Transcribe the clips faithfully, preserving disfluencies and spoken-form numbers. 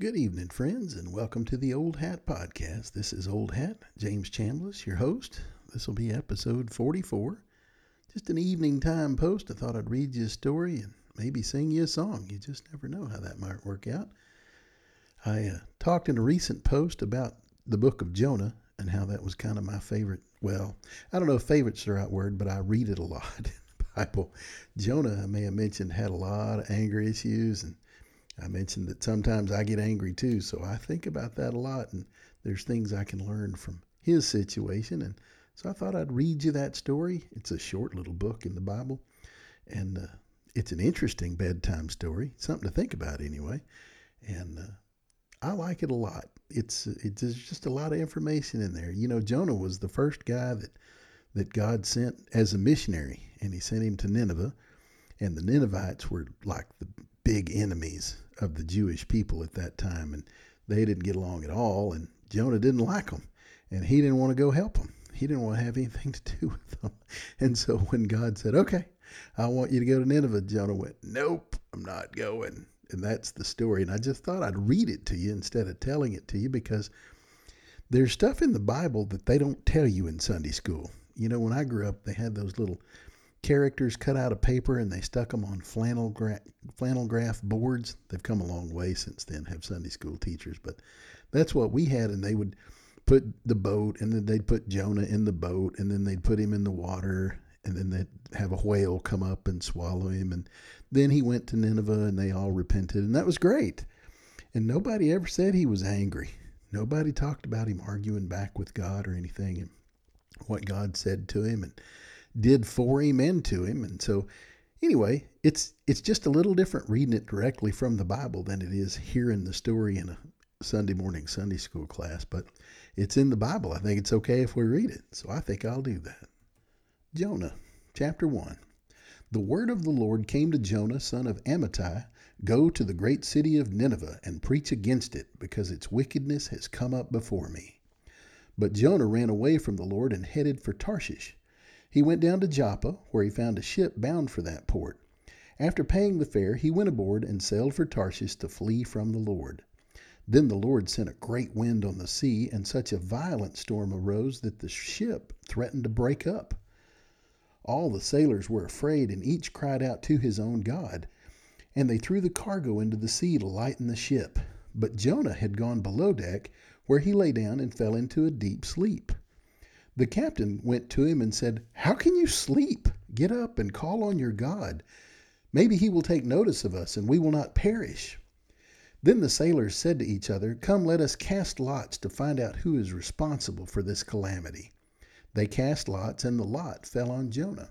Good evening, friends, and welcome to the Old Hat Podcast. This is Old Hat, James Chambliss, your host. This will be episode forty-four. Just an evening time post. I thought I'd read you a story and maybe sing you a song. You just never know how that might work out. I uh, talked in a recent post about the book of Jonah and how that was kind of my favorite. Well, I don't know if favorite's the right word, but I read it a lot in the Bible. Jonah, I may have mentioned, had a lot of anger issues, and I mentioned that sometimes I get angry too, so I think about that a lot, and there's things I can learn from his situation, and so I thought I'd read you that story. It's a short little book in the Bible, and uh, it's an interesting bedtime story, something to think about anyway, and uh, I like it a lot. It's, it's there's just a lot of information in there. You know, Jonah was the first guy that, that God sent as a missionary, and he sent him to Nineveh, and the Ninevites were like the big enemies of the Jewish people at that time, and they didn't get along at all, and Jonah didn't like them, and he didn't want to go help them. He didn't want to have anything to do with them. And so when God said, okay, I want you to go to Nineveh, Jonah went, nope, I'm not going. And that's the story, and I just thought I'd read it to you instead of telling it to you, because there's stuff in the Bible that they don't tell you in Sunday school. You know, when I grew up, they had those little characters cut out of paper, and they stuck them on flannel gra- flannel graph boards. They've come a long way since then, have Sunday school teachers, but that's what we had, and they would put the boat, and then they'd put Jonah in the boat, and then they'd put him in the water, and then they'd have a whale come up and swallow him, and then he went to Nineveh, and they all repented, and that was great, and nobody ever said he was angry. Nobody talked about him arguing back with God or anything, and what God said to him, and did for him and to him. And so anyway, it's it's just a little different reading it directly from the Bible than it is hearing the story in a Sunday morning Sunday school class, but it's in the Bible. I think it's okay if we read it, so I think I'll do that. Jonah, chapter one. The word of the Lord came to Jonah, son of Amittai, go to the great city of Nineveh and preach against it, because its wickedness has come up before me. But Jonah ran away from the Lord and headed for Tarshish. He went down to Joppa, where he found a ship bound for that port. After paying the fare, he went aboard and sailed for Tarshish to flee from the Lord. Then the Lord sent a great wind on the sea, and such a violent storm arose that the ship threatened to break up. All the sailors were afraid, and each cried out to his own god, and they threw the cargo into the sea to lighten the ship. But Jonah had gone below deck, where he lay down and fell into a deep sleep. The captain went to him and said, how can you sleep? Get up and call on your God. Maybe he will take notice of us, and we will not perish. Then the sailors said to each other, come, let us cast lots to find out who is responsible for this calamity. They cast lots, and the lot fell on Jonah.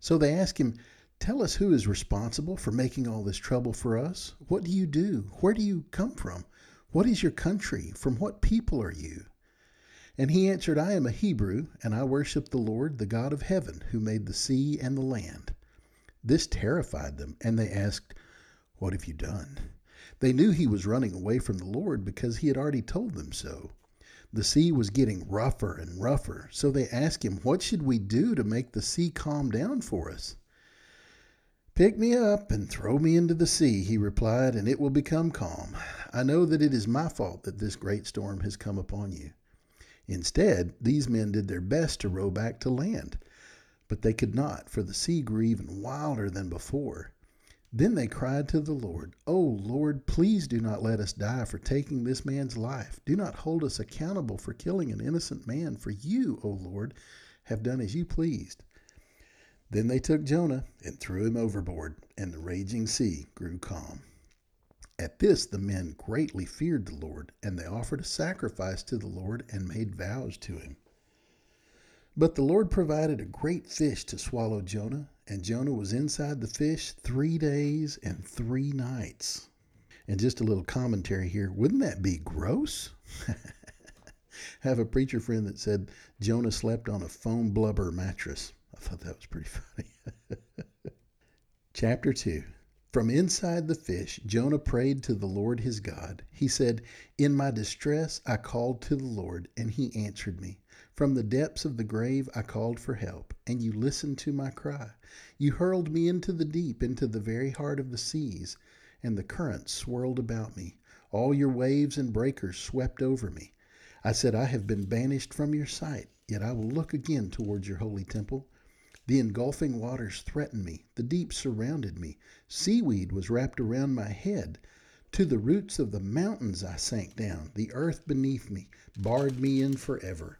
So they asked him, tell us who is responsible for making all this trouble for us. What do you do? Where do you come from? What is your country? From what people are you? And he answered, I am a Hebrew, and I worship the Lord, the God of heaven, who made the sea and the land. This terrified them, and they asked, what have you done? They knew he was running away from the Lord, because he had already told them so. The sea was getting rougher and rougher, so they asked him, what should we do to make the sea calm down for us? Pick me up and throw me into the sea, he replied, and it will become calm. I know that it is my fault that this great storm has come upon you. Instead, these men did their best to row back to land, but they could not, for the sea grew even wilder than before. Then they cried to the Lord, O Lord, please do not let us die for taking this man's life. Do not hold us accountable for killing an innocent man, for you, O Lord, have done as you pleased. Then they took Jonah and threw him overboard, and the raging sea grew calm. At this the men greatly feared the Lord, and they offered a sacrifice to the Lord and made vows to him. But the Lord provided a great fish to swallow Jonah, and Jonah was inside the fish three days and three nights. And just a little commentary here, wouldn't that be gross? I have a preacher friend that said Jonah slept on a foam blubber mattress. I thought that was pretty funny. Chapter two. From inside the fish, Jonah prayed to the Lord his God. He said, in my distress I called to the Lord, and he answered me. From the depths of the grave I called for help, and you listened to my cry. You hurled me into the deep, into the very heart of the seas, and the current swirled about me. All your waves and breakers swept over me. I said, I have been banished from your sight, yet I will look again towards your holy temple. The engulfing waters threatened me. The deep surrounded me. Seaweed was wrapped around my head. To the roots of the mountains I sank down. The earth beneath me barred me in forever.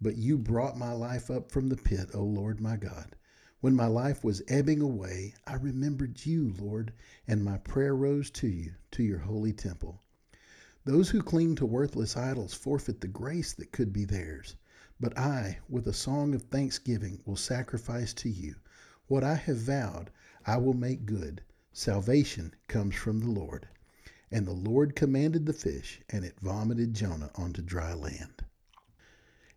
But you brought my life up from the pit, O Lord my God. When my life was ebbing away, I remembered you, Lord, and my prayer rose to you, to your holy temple. Those who cling to worthless idols forfeit the grace that could be theirs. But I, with a song of thanksgiving, will sacrifice to you. What I have vowed, I will make good. Salvation comes from the Lord. And the Lord commanded the fish, and it vomited Jonah onto dry land.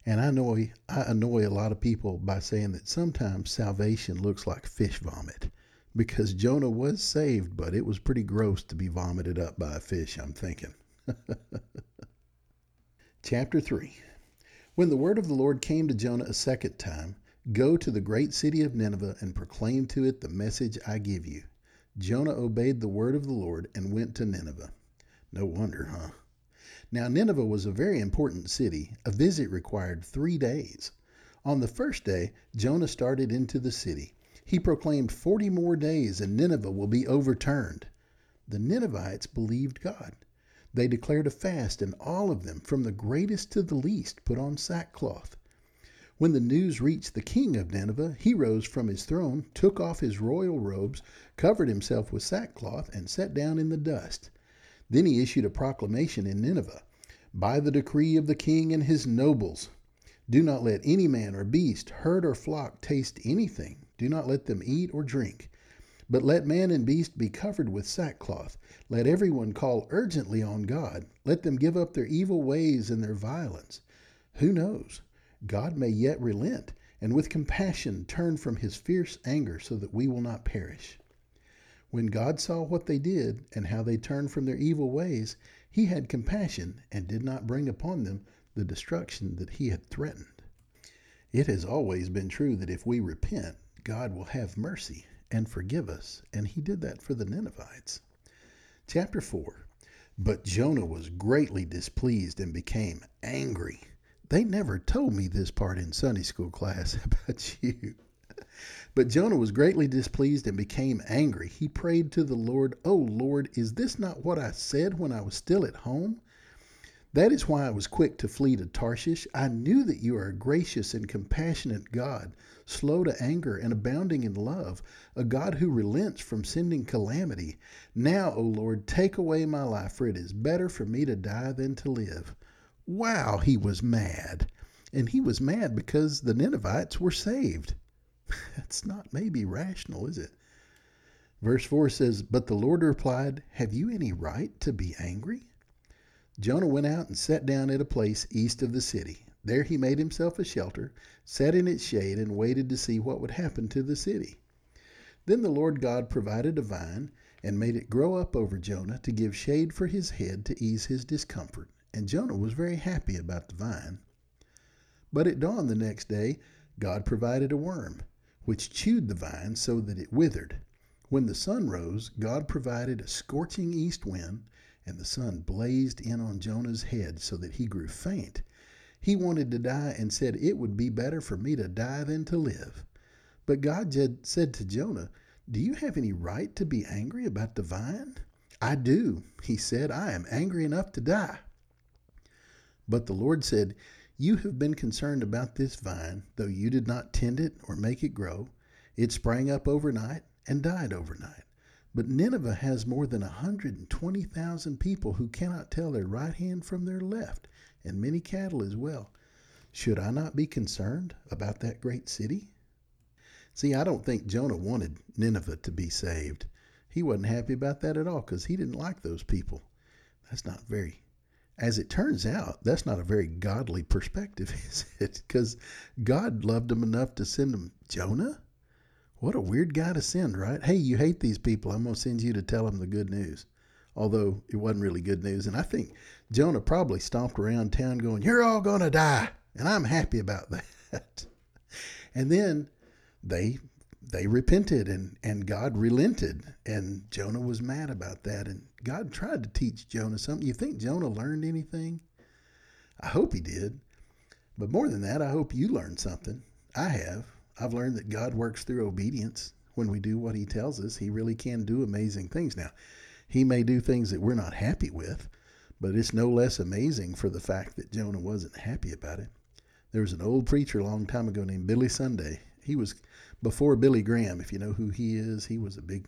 And I annoy, I annoy a lot of people by saying that sometimes salvation looks like fish vomit, because Jonah was saved, but it was pretty gross to be vomited up by a fish, I'm thinking. Chapter three. When the word of the Lord came to Jonah a second time, go to the great city of Nineveh and proclaim to it the message I give you. Jonah obeyed the word of the Lord and went to Nineveh. No wonder, huh? Now, Nineveh was a very important city. A visit required three days. On the first day, Jonah started into the city. He proclaimed forty more days and Nineveh will be overturned. The Ninevites believed God. They declared a fast, and all of them, from the greatest to the least, put on sackcloth. When the news reached the king of Nineveh, he rose from his throne, took off his royal robes, covered himself with sackcloth, and sat down in the dust. Then he issued a proclamation in Nineveh, by the decree of the king and his nobles, do not let any man or beast, herd or flock taste anything. Do not let them eat or drink. But let man and beast be covered with sackcloth. Let everyone call urgently on God. Let them give up their evil ways and their violence. Who knows? God may yet relent, and with compassion turn from his fierce anger so that we will not perish. When God saw what they did and how they turned from their evil ways, he had compassion and did not bring upon them the destruction that he had threatened. It has always been true that if we repent, God will have mercy and forgive us, and he did that for the Ninevites. Chapter four. But Jonah was greatly displeased and became angry. They never told me this part in Sunday school class. How about you? But Jonah was greatly displeased and became angry. He prayed to the Lord, O Lord, is this not what I said when I was still at home? That is why I was quick to flee to Tarshish. I knew that you are a gracious and compassionate God, slow to anger and abounding in love, a God who relents from sending calamity. Now, O Lord, take away my life, for it is better for me to die than to live. Wow, he was mad. And he was mad because the Ninevites were saved. That's not maybe rational, is it? Verse four says, but the Lord replied, have you any right to be angry? Jonah went out and sat down at a place east of the city. There he made himself a shelter, sat in its shade, and waited to see what would happen to the city. Then the Lord God provided a vine and made it grow up over Jonah to give shade for his head to ease his discomfort. And Jonah was very happy about the vine. But at dawn the next day, God provided a worm, which chewed the vine so that it withered. When the sun rose, God provided a scorching east wind, and the sun blazed in on Jonah's head so that he grew faint. He wanted to die and said, it would be better for me to die than to live. But God said to Jonah, do you have any right to be angry about the vine? I do, he said. I am angry enough to die. But the Lord said, you have been concerned about this vine, though you did not tend it or make it grow. It sprang up overnight and died overnight. But Nineveh has more than one hundred twenty thousand people who cannot tell their right hand from their left, and many cattle as well. Should I not be concerned about that great city? See, I don't think Jonah wanted Nineveh to be saved. He wasn't happy about that at all because he didn't like those people. That's not very, as it turns out, that's not a very godly perspective, is it? Because God loved them enough to send them Jonah? What a weird guy to send, right? Hey, you hate these people. I'm going to send you to tell them the good news. Although it wasn't really good news. And I think Jonah probably stomped around town going, you're all going to die. And I'm happy about that. And then they they repented and, and God relented, and Jonah was mad about that. And God tried to teach Jonah something. You think Jonah learned anything? I hope he did. But more than that, I hope you learned something. I have. I've learned that God works through obedience. When we do what he tells us, he really can do amazing things. Now, he may do things that we're not happy with, but it's no less amazing for the fact that Jonah wasn't happy about it. There was an old preacher a long time ago named Billy Sunday. He was before Billy Graham, if you know who he is. He was a big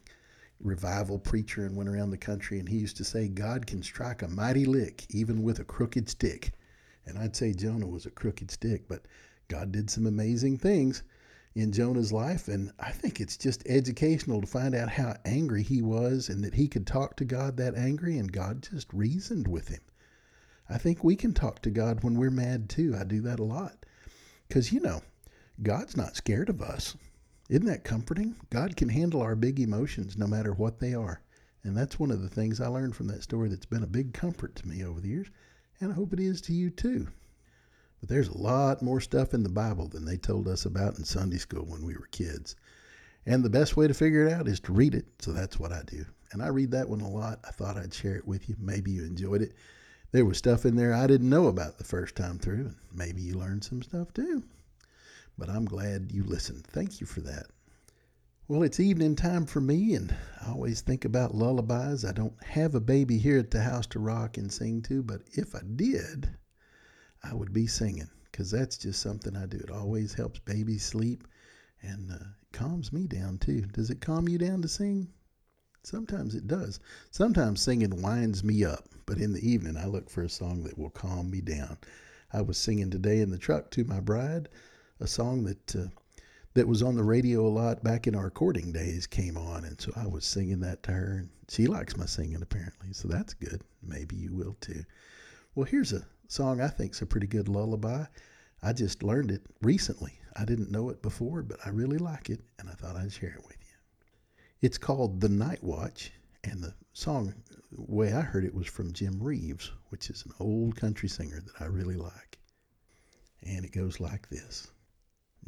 revival preacher and went around the country, and he used to say, God can strike a mighty lick even with a crooked stick. And I'd say Jonah was a crooked stick, but God did some amazing things in Jonah's life, and I think it's just educational to find out how angry he was and that he could talk to God that angry, and God just reasoned with him. I think we can talk to God when we're mad too. I do that a lot because, you know, God's not scared of us. Isn't that comforting? God can handle our big emotions no matter what they are. And that's one of the things I learned from that story that's been a big comfort to me over the years, and I hope it is to you too. But there's a lot more stuff in the Bible than they told us about in Sunday school when we were kids. And the best way to figure it out is to read it, so that's what I do. And I read that one a lot. I thought I'd share it with you. Maybe you enjoyed it. There was stuff in there I didn't know about the first time through, and maybe you learned some stuff too. But I'm glad you listened. Thank you for that. Well, it's evening time for me, and I always think about lullabies. I don't have a baby here at the house to rock and sing to, but if I did, I would be singing, because that's just something I do. It always helps babies sleep, and uh, it calms me down too. Does it calm you down to sing? Sometimes it does. Sometimes singing winds me up, but in the evening I look for a song that will calm me down. I was singing today in the truck to my bride, a song that uh, that was on the radio a lot back in our courting days came on, and so I was singing that to her, and she likes my singing apparently, so that's good. Maybe you will too. Well, here's a song I think's a pretty good lullaby. I just learned it recently. I didn't know it before, but I really like it, and I thought I'd share it with you. It's called The Night Watch, and the song, the way I heard it, was from Jim Reeves, which is an old country singer that I really like. And it goes like this.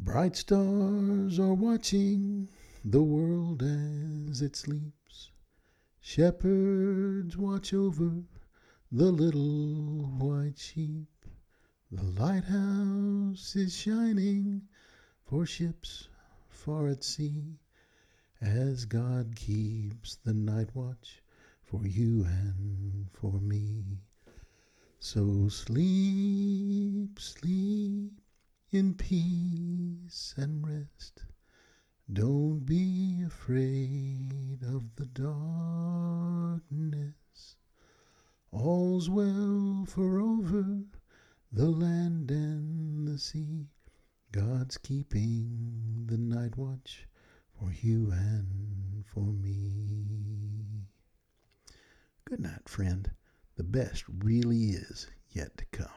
Bright stars are watching the world as it sleeps. Shepherds watch over the little white sheep. The lighthouse is shining for ships far at sea, as God keeps the night watch for you and for me. So sleep, sleep in peace and rest. Don't be afraid of the darkness. All's well for over the land and the sea. God's keeping the night watch for you and for me. Good night, friend. The best really is yet to come.